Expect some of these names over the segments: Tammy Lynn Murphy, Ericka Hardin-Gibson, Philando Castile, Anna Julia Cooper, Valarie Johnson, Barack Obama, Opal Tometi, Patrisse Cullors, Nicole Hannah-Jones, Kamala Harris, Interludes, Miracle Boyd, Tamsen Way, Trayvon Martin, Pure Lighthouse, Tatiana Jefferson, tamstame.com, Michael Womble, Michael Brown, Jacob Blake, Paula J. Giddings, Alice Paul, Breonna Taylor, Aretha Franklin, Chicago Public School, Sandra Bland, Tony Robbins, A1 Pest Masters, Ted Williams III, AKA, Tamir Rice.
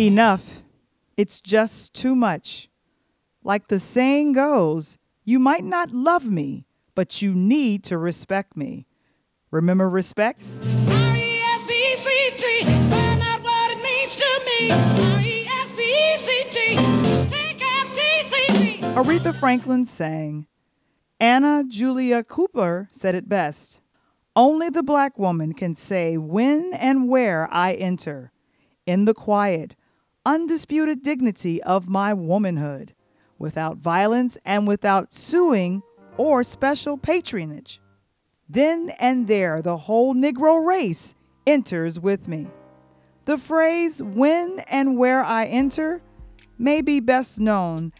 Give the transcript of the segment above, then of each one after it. Enough. It's just too much. Like the saying goes, you might not love me, but you need to respect me. Remember respect? R-E-S-P-E-C-T. Find out what it means to me. R-E-S-P-E-C-T. Take F-T-C-T. Aretha Franklin sang. Anna Julia Cooper said it best. Only the black woman can say when and where I enter. In the quiet, undisputed dignity of my womanhood, without violence and without suing or special patronage. Then and there, the whole Negro race enters with me. The phrase, when and where I enter, may be best known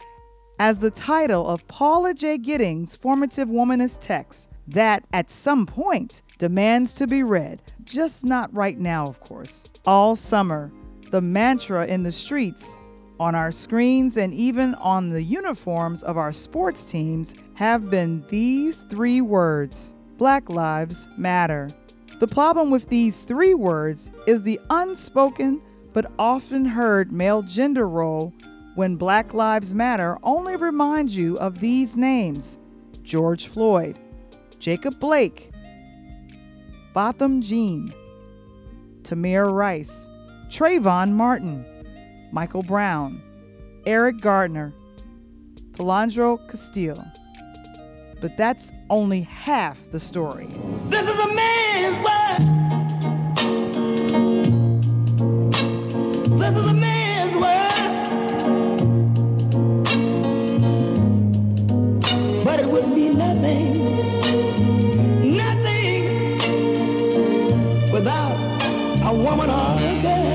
as the title of Paula J. Giddings' formative womanist text that at some point demands to be read, just not right now, of course. All summer, the mantra in the streets, on our screens, and even on the uniforms of our sports teams have been these three words: Black Lives Matter. The problem with these three words is the unspoken but often heard male gender role when Black Lives Matter only reminds you of these names: George Floyd, Jacob Blake, Botham Jean, Tamir Rice, Trayvon Martin, Michael Brown, Eric Garner, Philando Castile. But that's only half the story. This is a man's world. This is a man's world. But it wouldn't be nothing, nothing without a woman or a girl.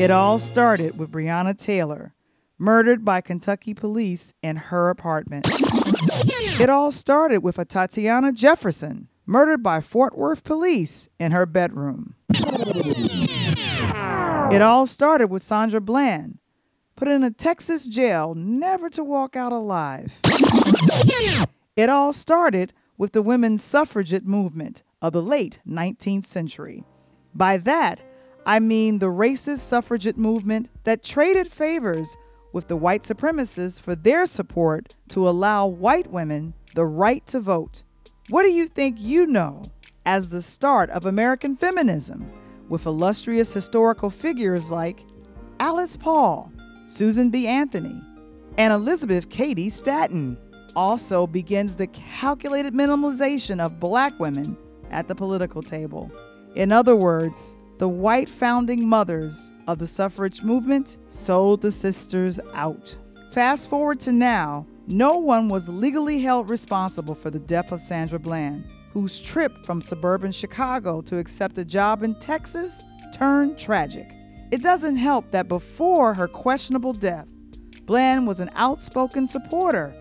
It all started with Breonna Taylor, murdered by Kentucky police in her apartment. It all started with a Tatiana Jefferson, murdered by Fort Worth police in her bedroom. It all started with Sandra Bland, put in a Texas jail never to walk out alive. It all started with the women's suffragette movement of the late 19th century. By that, I mean the racist suffragette movement that traded favors with the white supremacists for their support to allow white women the right to vote. What do you think you know as the start of American feminism, with illustrious historical figures like Alice Paul, Susan B. Anthony, and Elizabeth Cady Stanton? Also begins the calculated minimalization of black women at the political table. In other words, the white founding mothers of the suffrage movement sold the sisters out. Fast forward to now, no one was legally held responsible for the death of Sandra Bland, whose trip from suburban Chicago to accept a job in Texas turned tragic. It doesn't help that before her questionable death, Bland was an outspoken supporter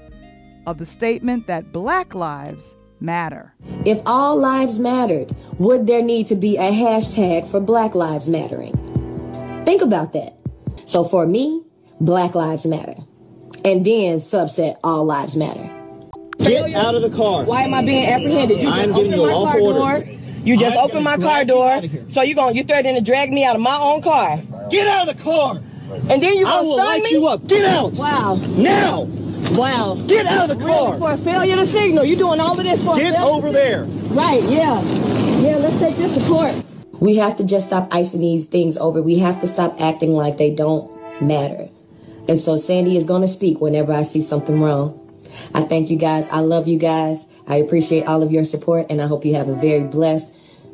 of the statement that Black Lives Matter. If all lives mattered, would there need to be a hashtag for Black Lives Mattering? Think about that. So for me, Black Lives Matter. And then subset all lives matter. Get out of the car. Why am I being apprehended? You just opened my car door. You just opened my car door. So you're going to get threatened to drag me out of my own car. Get out of the car. And then you're going to stun me? I will light you up. Get out. Wow. Now. Wow. Get out of the car. Really, for a failure to signal. You're doing all of this for a failure. Get over there. Right, yeah. Yeah, let's take this to court. We have to just stop icing these things over. We have to stop acting like they don't matter. And so Sandy is going to speak whenever I see something wrong. I thank you guys. I love you guys. I appreciate all of your support, and I hope you have a very blessed,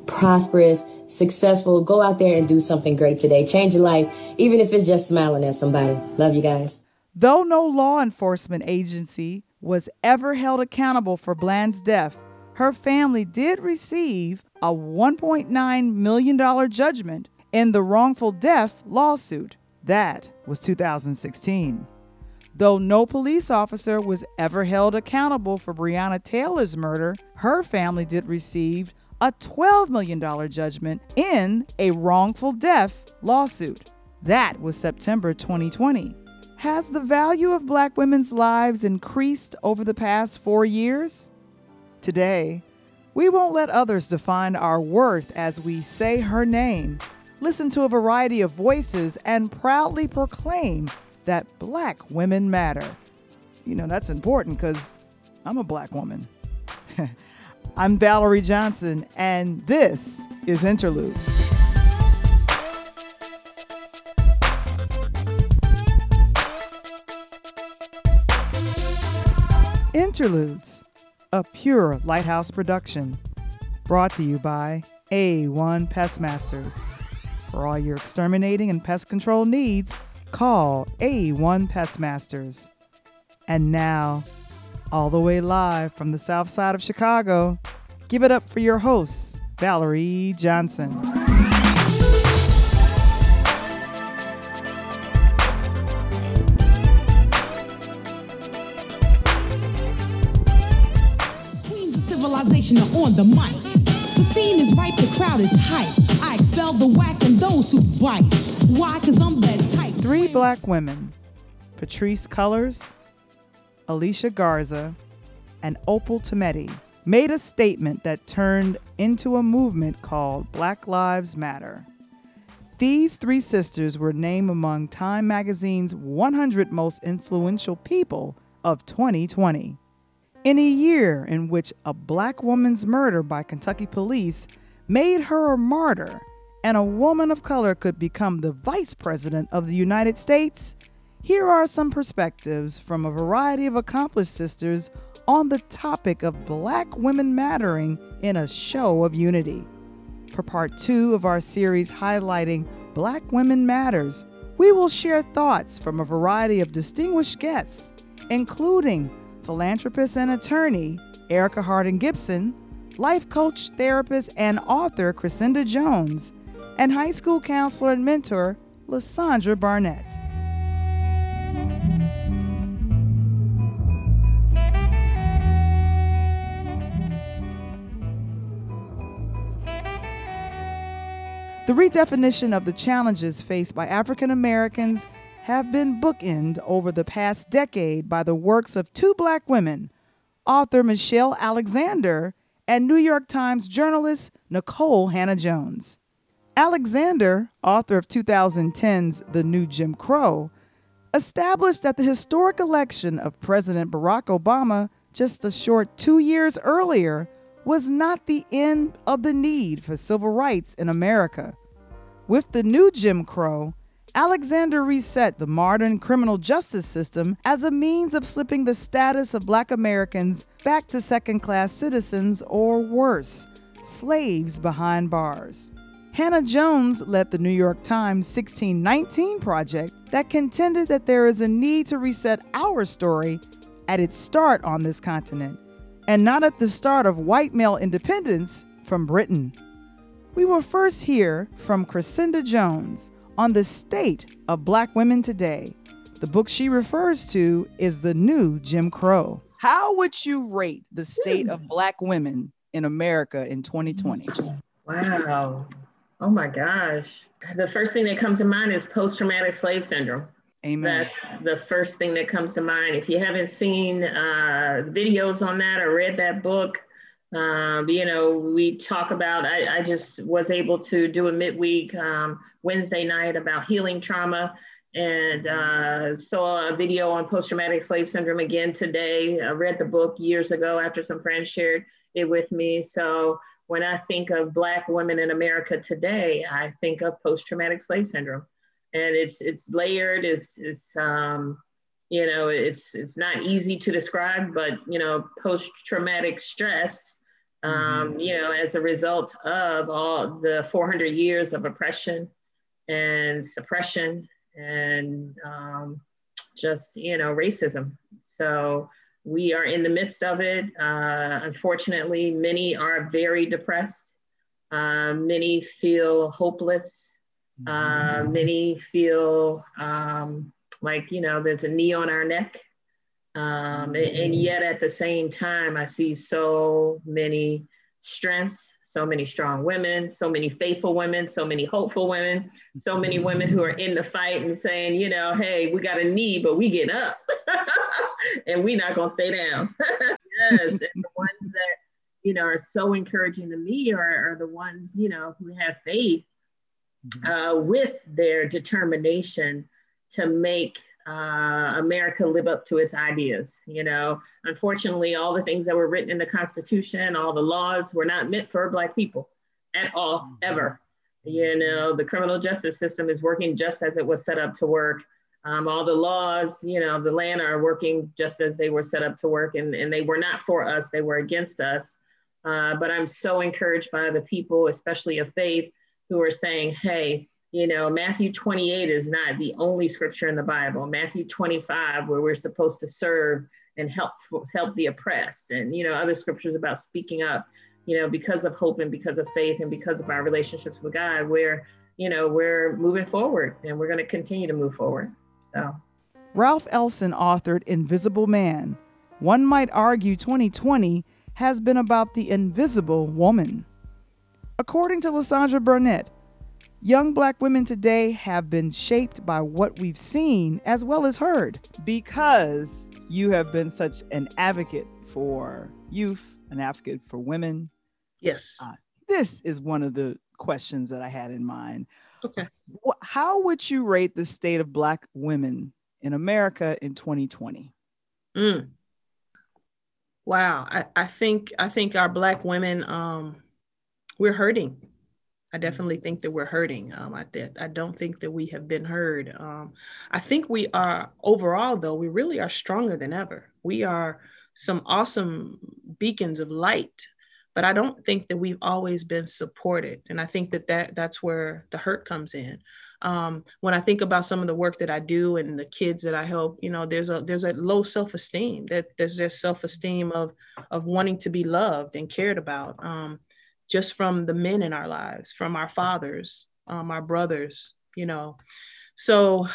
prosperous, successful. Go out there and do something great today. Change your life, even if it's just smiling at somebody. Love you guys. Though no law enforcement agency was ever held accountable for Bland's death, her family did receive a $1.9 million judgment in the wrongful death lawsuit. That was 2016. Though no police officer was ever held accountable for Breonna Taylor's murder, her family did receive a $12 million judgment in a wrongful death lawsuit. That was September 2020. Has the value of black women's lives increased over the past 4 years? Today, We won't let others define our worth as we say her name, listen to a variety of voices, and proudly proclaim that Black women matter. You know, that's important because I'm a Black woman. I'm Valarie Johnson, and this is Interludes. Interludes, a Pure Lighthouse production, brought to you by A1 Pest Masters. For all your exterminating and pest control needs, call A1 Pest Masters. And now, all the way live from the south side of Chicago, give it up for your host, Valarie Johnson. Queens of civilization are on the mic. The scene is ripe, the crowd is hype. I expel the whack and those who bite. Why? Because I'm that type. Three Black women, Patrisse Cullors, Alicia Garza, and Opal Tometi, made a statement that turned into a movement called Black Lives Matter. These three sisters were named among Time Magazine's 100 Most Influential People of 2020. In a year in which a Black woman's murder by Kentucky police made her a martyr and a woman of color could become the Vice President of the United States, here are some perspectives from a variety of accomplished sisters on the topic of Black women mattering in a show of unity. For part two of our series highlighting Black Women Matters, we will share thoughts from a variety of distinguished guests, including philanthropist and attorney Ericka Hardin-Gibson, life coach, therapist, and author Cresenda Jones, and high school counselor and mentor Lysandra Barnett. The redefinition of the challenges faced by African Americans have been bookended over the past decade by the works of two Black women, author Michelle Alexander and New York Times journalist Nicole Hannah-Jones. Alexander, author of 2010's The New Jim Crow, established that the historic election of President Barack Obama just a short 2 years earlier was not the end of the need for civil rights in America. With the New Jim Crow, Alexander reset the modern criminal justice system as a means of slipping the status of Black Americans back to second-class citizens or worse, slaves behind bars. Hannah-Jones led the New York Times 1619 project that contended that there is a need to reset our story at its start on this continent, and not at the start of white male independence from Britain. We will first hear from Cresenda Jones on the state of Black women today. The book she refers to is The New Jim Crow. How would you rate the state of Black women in America in 2020? Wow. Oh my gosh. The first thing that comes to mind is post-traumatic slave syndrome. Amen. That's the first thing that comes to mind. If you haven't seen videos on that or read that book, we talk about, I just was able to do a midweek Wednesday night about healing trauma, and saw a video on post-traumatic slave syndrome again today. I read the book years ago after some friends shared it with me. So when I think of Black women in America today, I think of post-traumatic slave syndrome. And it's layered, it's not easy to describe, but, post-traumatic stress, as a result of all the 400 years of oppression and suppression and racism. So we are in the midst of it. Unfortunately, many are very depressed. Many feel hopeless. Many feel there's a knee on our neck. And yet at the same time, I see so many strengths, so many strong women, so many faithful women, so many hopeful women, so many women who are in the fight and saying, hey, we got a knee, but we get up and we not going to stay down. Yes, and the ones that you know, are so encouraging to me are the ones, you know, who have faith with their determination to make America live up to its ideas. You know, unfortunately, all the things that were written in the Constitution, all the laws were not meant for Black people at all, ever. You know, the criminal justice system is working just as it was set up to work. All the laws, you know, the land are working just as they were set up to work, and they were not for us, they were against us. But I'm so encouraged by the people, especially of faith, who are saying, hey, you know, Matthew 28 is not the only scripture in the Bible. Matthew 25, where we're supposed to serve and help the oppressed, and, you know, other scriptures about speaking up, you know, because of hope and because of faith and because of our relationships with God, where, you know, we're moving forward and we're going to continue to move forward. So Ralph Ellson authored Invisible Man. One might argue 2020 has been about the invisible woman. According to Lysandra Barnett, young Black women today have been shaped by what we've seen as well as heard. Because you have been such an advocate for youth, an advocate for women. Yes. This is one of the questions that I had in mind. Okay. How would you rate the state of Black women in America in 2020? Wow. I think our Black women, we're hurting. I definitely think that we're hurting. I don't think that we have been heard. I think we are overall, though, we really are stronger than ever. We are some awesome beacons of light, but I don't think that we've always been supported. And I think that's where the hurt comes in. When I think about some of the work that I do and the kids that I help, you know, there's a low self-esteem, that there's this self-esteem of wanting to be loved and cared about, just from the men in our lives, from our fathers, our brothers, you know. So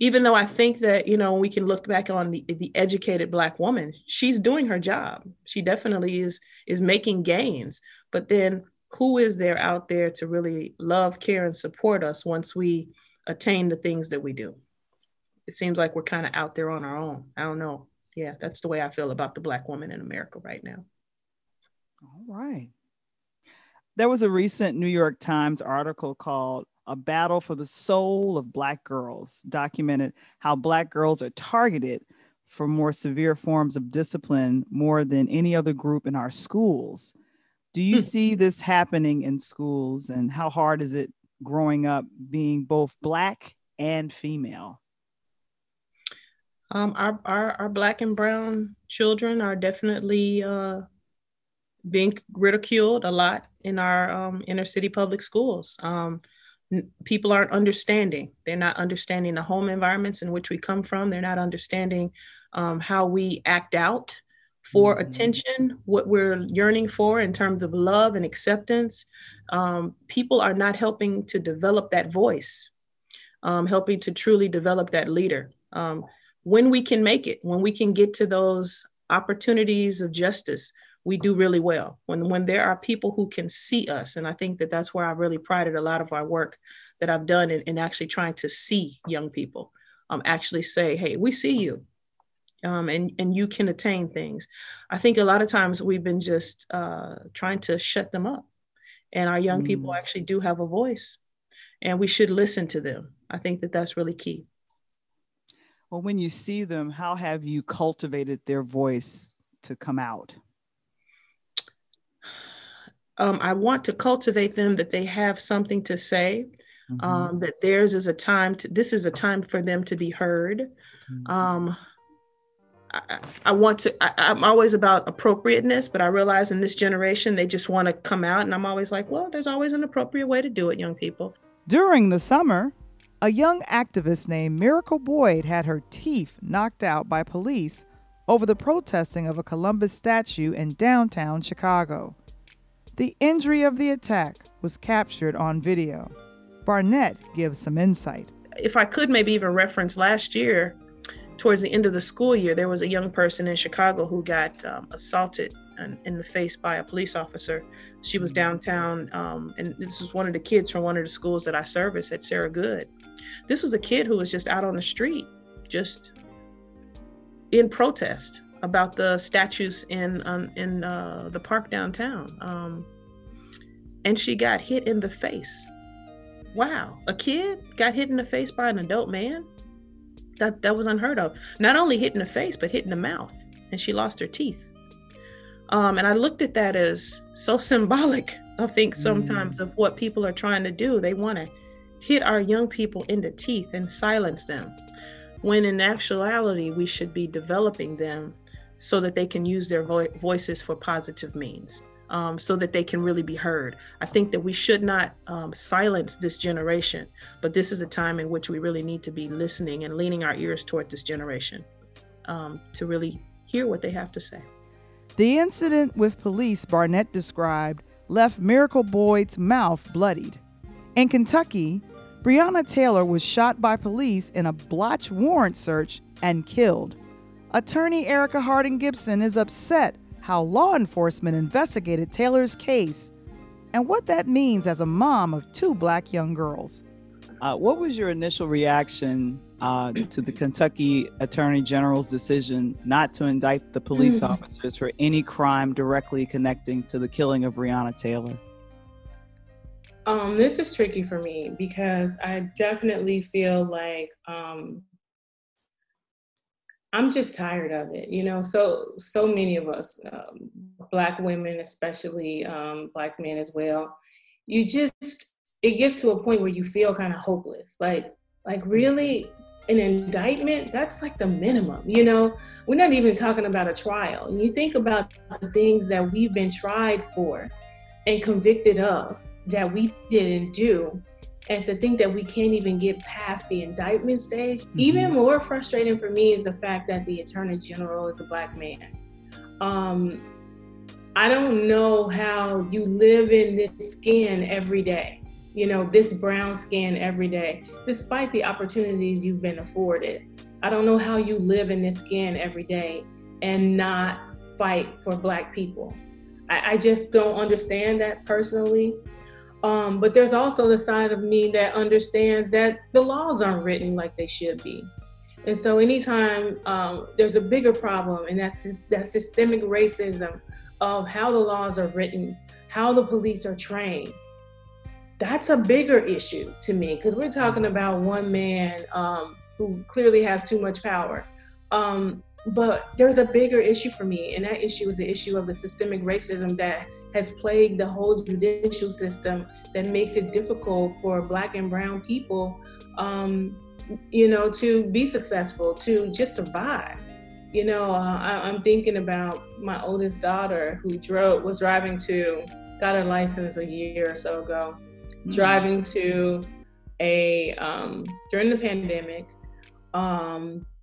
even though I think that, you know, we can look back on the educated Black woman, she's doing her job. She definitely is making gains. But then who is there out there to really love, care, and support us once we attain the things that we do? It seems like we're kind of out there on our own. I don't know. Yeah, that's the way I feel about the Black woman in America right now. All right. There was a recent New York Times article called A Battle for the Soul of Black Girls, documented how Black girls are targeted for more severe forms of discipline more than any other group in our schools. Do you see this happening in schools, and how hard is it growing up being both Black and female? Our Black and brown children are definitely being ridiculed a lot in our inner city public schools. People aren't understanding. They're not understanding the home environments in which we come from. They're not understanding how we act out for attention, what we're yearning for in terms of love and acceptance. People are not helping to develop that voice, helping to truly develop that leader. When we can make it, when we can get to those opportunities of justice, we do really well when there are people who can see us. And I think that that's where I really prided a lot of our work that I've done in actually trying to see young people, actually say, hey, we see you, and you can attain things. I think a lot of times we've been just trying to shut them up, and our young people actually do have a voice, and we should listen to them. I think that that's really key. Well, when you see them, how have you cultivated their voice to come out? I want to cultivate them that they have something to say, that theirs is a time to, this is a time for them to be heard. I'm always about appropriateness, but I realize in this generation, they just want to come out, and I'm always like, well, there's always an appropriate way to do it, young people. During the summer, a young activist named Miracle Boyd had her teeth knocked out by police over the protesting of a Columbus statue in downtown Chicago. The injury of the attack was captured on video. Barnett gives some insight. If I could maybe even reference last year, towards the end of the school year, there was a young person in Chicago who got assaulted in the face by a police officer. She was downtown, and this was one of the kids from one of the schools that I service at Sarah Good. This was a kid who was just out on the street, just in protest. about the statues in the park downtown. And she got hit in the face. Wow, a kid got hit in the face by an adult man? That was unheard of. Not only hit in the face, but hit in the mouth. And she lost her teeth. And I looked at that as so symbolic, I think, sometimes of what people are trying to do. They want to hit our young people in the teeth and silence them, when in actuality, we should be developing them so that they can use their voices for positive means, so that they can really be heard. I think that we should not silence this generation, but this is a time in which we really need to be listening and leaning our ears toward this generation to really hear what they have to say. The incident with police Barnett described left Miracle Boyd's mouth bloodied. In Kentucky, Breonna Taylor was shot by police in a blotch warrant search and killed. Attorney Ericka Hardin-Gibson is upset how law enforcement investigated Taylor's case and what that means as a mom of two Black young girls. What was your initial reaction to the Kentucky Attorney General's decision not to indict the police officers for any crime directly connecting to the killing of Breonna Taylor? This is tricky for me because I definitely feel like I'm just tired of it, you know. So many of us, Black women especially, Black men as well, it gets to a point where you feel kind of hopeless. Like really, an indictment, that's like the minimum, you know. We're not even talking about a trial. And you think about the things that we've been tried for and convicted of that we didn't do, and to think that we can't even get past the indictment stage. Even more frustrating for me is the fact that the Attorney General is a Black man. I don't know how you live in this skin every day, you know, this brown skin every day, despite the opportunities you've been afforded. I don't know how you live in this skin every day and not fight for Black people. I just don't understand that personally. But there's also the side of me that understands that the laws aren't written like they should be. And so anytime there's a bigger problem, and that's that systemic racism of how the laws are written, how the police are trained, that's a bigger issue to me, because we're talking about one man who clearly has too much power. But there's a bigger issue for me, and that issue is the issue of the systemic racism that has plagued the whole judicial system, that makes it difficult for Black and brown people, you know, to be successful, to just survive. You know, I'm thinking about my oldest daughter who got her license a year or so ago, driving to during the pandemic,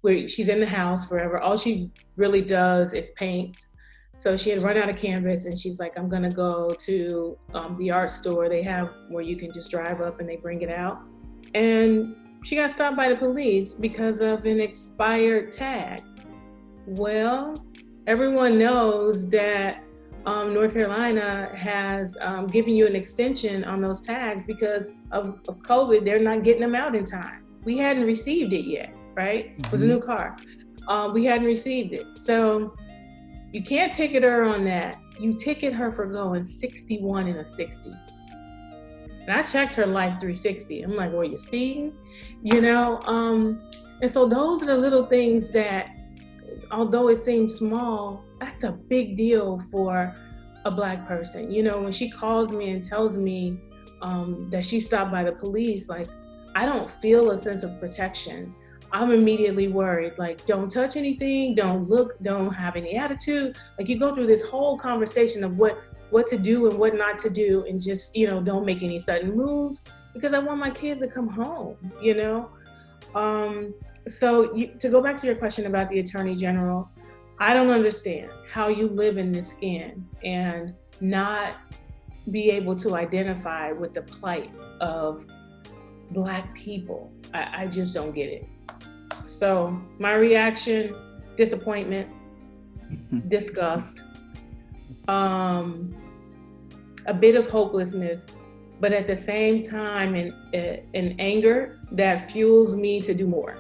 where she's in the house forever. All she really does is paints. So she had run out of canvas, and she's like, I'm gonna go to the art store they have where you can just drive up and they bring it out. And she got stopped by the police because of an expired tag. Well, everyone knows that North Carolina has given you an extension on those tags because of COVID. They're not getting them out in time. We hadn't received it yet, right? It was a new car. We hadn't received it. So you can't ticket her on that. You ticket her for going 61 in a 60. And I checked her Life 360. I'm like, well, you're speeding, you know? And so those are the little things that, although it seems small, that's a big deal for a Black person. You know, when she calls me and tells me that she stopped by the police, like, I don't feel a sense of protection. I'm immediately worried, like, don't touch anything, don't look, don't have any attitude. Like, you go through this whole conversation of what to do and what not to do, and just, you know, don't make any sudden moves, because I want my kids to come home, you know? So to go back to your question about the Attorney General, I don't understand how you live in this skin and not be able to identify with the plight of Black people. I just don't get it. So my reaction, disappointment, disgust, a bit of hopelessness, but at the same time, an anger that fuels me to do more.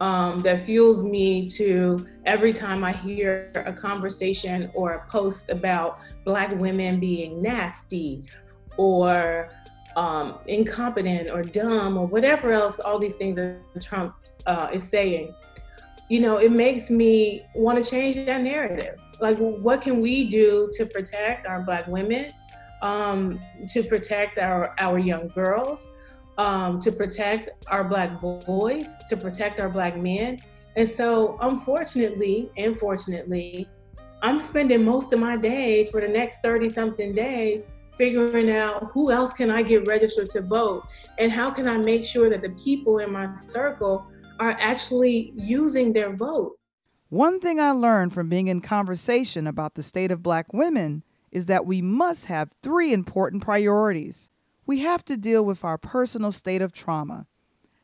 that fuels me to every time I hear a conversation or a post about Black women being nasty or incompetent or dumb or whatever else, all these things that Trump is saying. You know, it makes me want to change that narrative. Like, what can we do to protect our Black women, to protect our young girls, to protect our Black boys, to protect our Black men? And so, unfortunately, and fortunately, I'm spending most of my days for the next 30-something days figuring out who else can I get registered to vote, and how can I make sure that the people in my circle are actually using their vote. One thing I learned from being in conversation about the state of Black women is that we must have three important priorities. We have to deal with our personal state of trauma.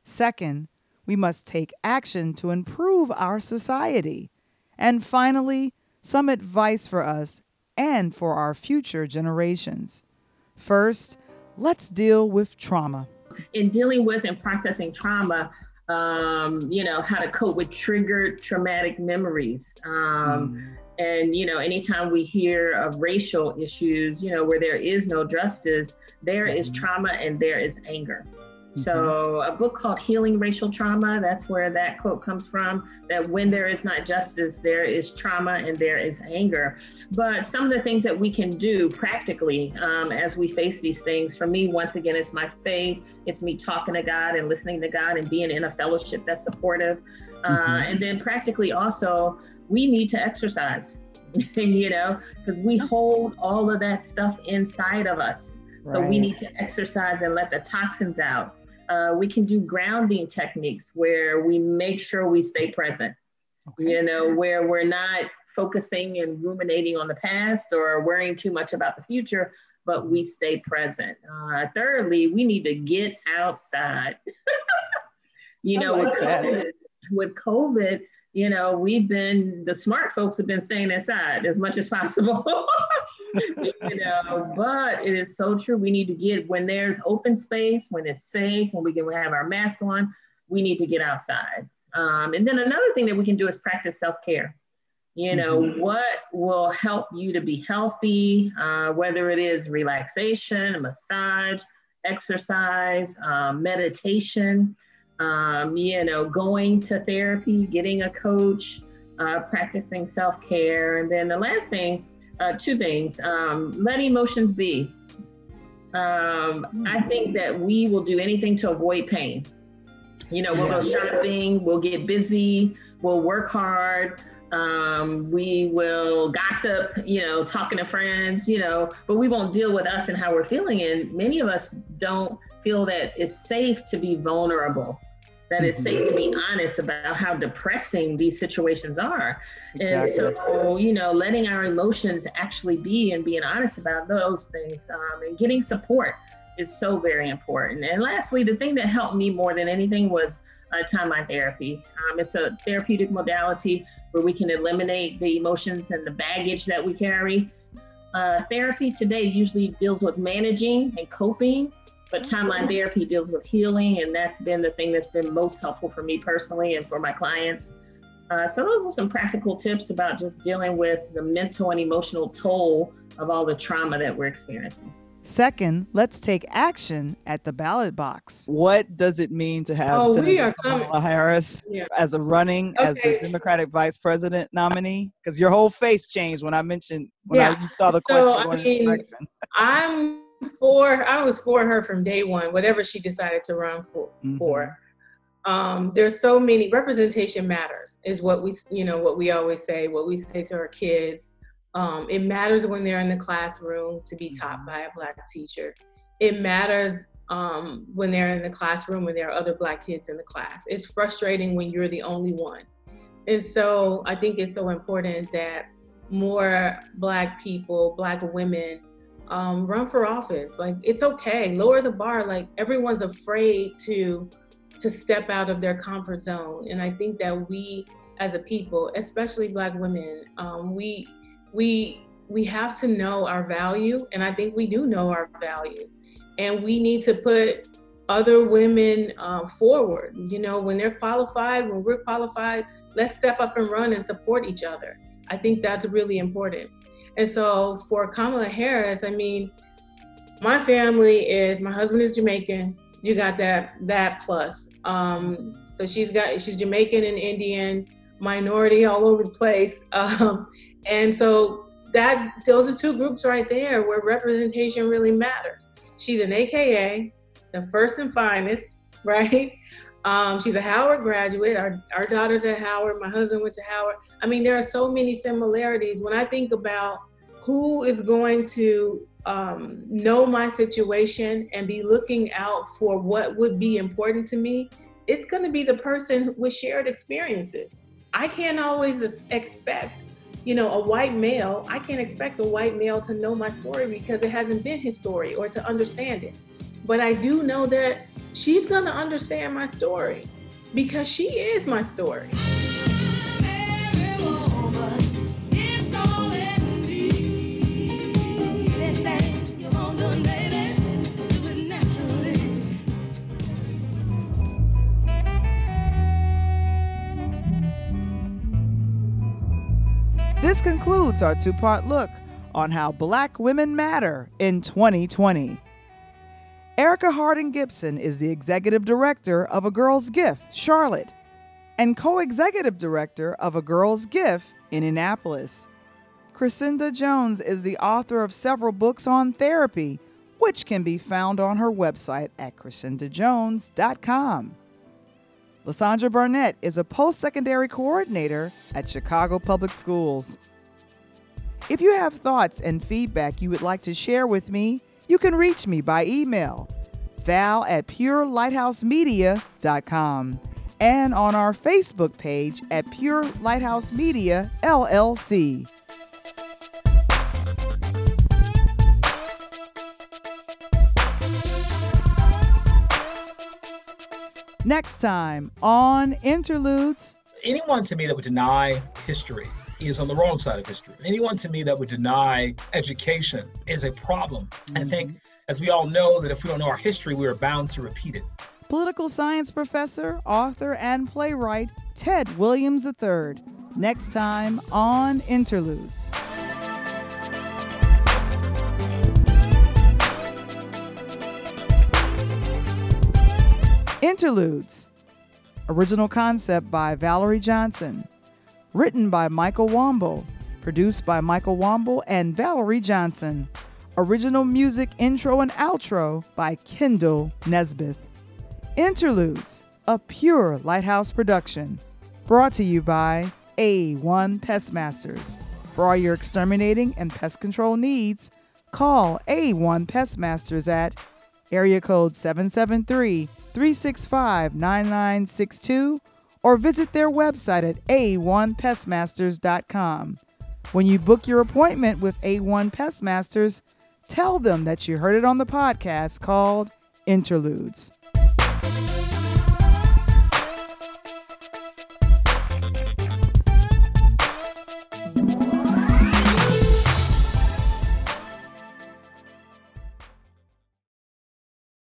Second, we must take action to improve our society. And finally, some advice for us and for our future generations. First, let's deal with trauma. In dealing with and processing trauma, you know, how to cope with triggered traumatic memories. And, you know, anytime we hear of racial issues, you know, where there is no justice, there is trauma and there is anger. So a book called Healing Racial Trauma, that's where that quote comes from, that when there is not justice, there is trauma and there is anger. But some of the things that we can do practically as we face these things, for me, once again, it's my faith. It's me talking to God and listening to God and being in a fellowship that's supportive. And then practically also, we need to exercise, you know, because we hold all of that stuff inside of us. Right. So we need to exercise and let the toxins out. We can do grounding techniques where we make sure we stay present, you know, where we're not focusing and ruminating on the past or worrying too much about the future, but we stay present. Thirdly, we need to get outside. With COVID, you know, the smart folks have been staying inside as much as possible. You know, but it is so true. We need to get, when there's open space, when it's safe, when we can have our mask on, we need to get outside. And then another thing that we can do is practice self-care. You know, what will help you to be healthy, whether it is relaxation, massage, exercise, meditation, you know, going to therapy, getting a coach, practicing self-care. And then the last thing, two things. Let emotions be. I think that we will do anything to avoid pain. You know, we'll go shopping, we'll get busy, we'll work hard, we will gossip, you know, talking to friends, you know, but we won't deal with us and how we're feeling. And many of us don't feel that it's safe to be vulnerable, that it's safe to be honest about how depressing these situations are. Exactly. And so, you know, letting our emotions actually be and being honest about those things, and getting support is so very important. And lastly, the thing that helped me more than anything was timeline therapy. It's a therapeutic modality where we can eliminate the emotions and the baggage that we carry. Therapy today usually deals with managing and coping, but timeline therapy deals with healing, and that's been the thing that's been most helpful for me personally and for my clients. So those are some practical tips about just dealing with the mental and emotional toll of all the trauma that we're experiencing. Second, let's take action at the ballot box. What does it mean to have Senator Kamala Harris as a running as the Democratic Vice President nominee? Because your whole face changed when I mentioned you saw the question going this direction. I was for her from day one, whatever she decided to run for. There's so many, representation matters is what we always say, what we say to our kids. It matters when they're in the classroom to be taught by a Black teacher. It matters when they're in the classroom, when there are other Black kids in the class. It's frustrating when you're the only one. And so I think it's so important that more Black people, Black women, run for office. Like, it's okay, lower the bar. Like, everyone's afraid to step out of their comfort zone. And I think that we as a people, especially Black women, we have to know our value. And I think we do know our value. And we need to put other women forward. You know, when they're qualified, when we're qualified, let's step up and run and support each other. I think that's really important. And so for Kamala Harris, I mean, my family is, my husband is Jamaican. You got that plus. So she's Jamaican and Indian, minority all over the place. And so those are two groups right there where representation really matters. She's an AKA, the first and finest, right? She's a Howard graduate. Our daughter's at Howard. My husband went to Howard. I mean, there are so many similarities. When I think about who is going to know my situation and be looking out for what would be important to me, it's going to be the person with shared experiences. I can't always expect, you know, a white male. I can't expect a white male to know my story because it hasn't been his story or to understand it. But I do know that she's going to understand my story because she is my story. This concludes our two-part look on how Black women matter in 2020. Ericka Hardin-Gibson is the executive director of A Girl's Gift, Charlotte, and co-executive director of A Girl's Gift, Indianapolis. Cresenda Jones is the author of several books on therapy, which can be found on her website at crescendajones.com. Lysandra Barnett is a post-secondary coordinator at Chicago Public Schools. If you have thoughts and feedback you would like to share with me, you can reach me by email, val@purelighthouse.media.com, and on our Facebook page at Pure Lighthouse Media, LLC. Next time on Interludes. Anyone to me that would deny history is on the wrong side of history. Anyone to me that would deny education is a problem. Mm-hmm. I think, as we all know, that if we don't know our history, we are bound to repeat it. Political science professor, author, and playwright Ted Williams III. Next time on Interludes. Interludes. Original concept by Valarie Johnson. Written by Michael Womble. Produced by Michael Womble and Valarie Johnson. Original music intro and outro by Kendall Nesbeth. Interludes, a Pure Lighthouse production. Brought to you by A1 Pest Masters. For all your exterminating and pest control needs, call A1 Pest Masters at area code 773-365-9962 or visit their website at a1pestmasters.com. When you book your appointment with A1 Pest Masters, tell them that you heard it on the podcast called Interludes.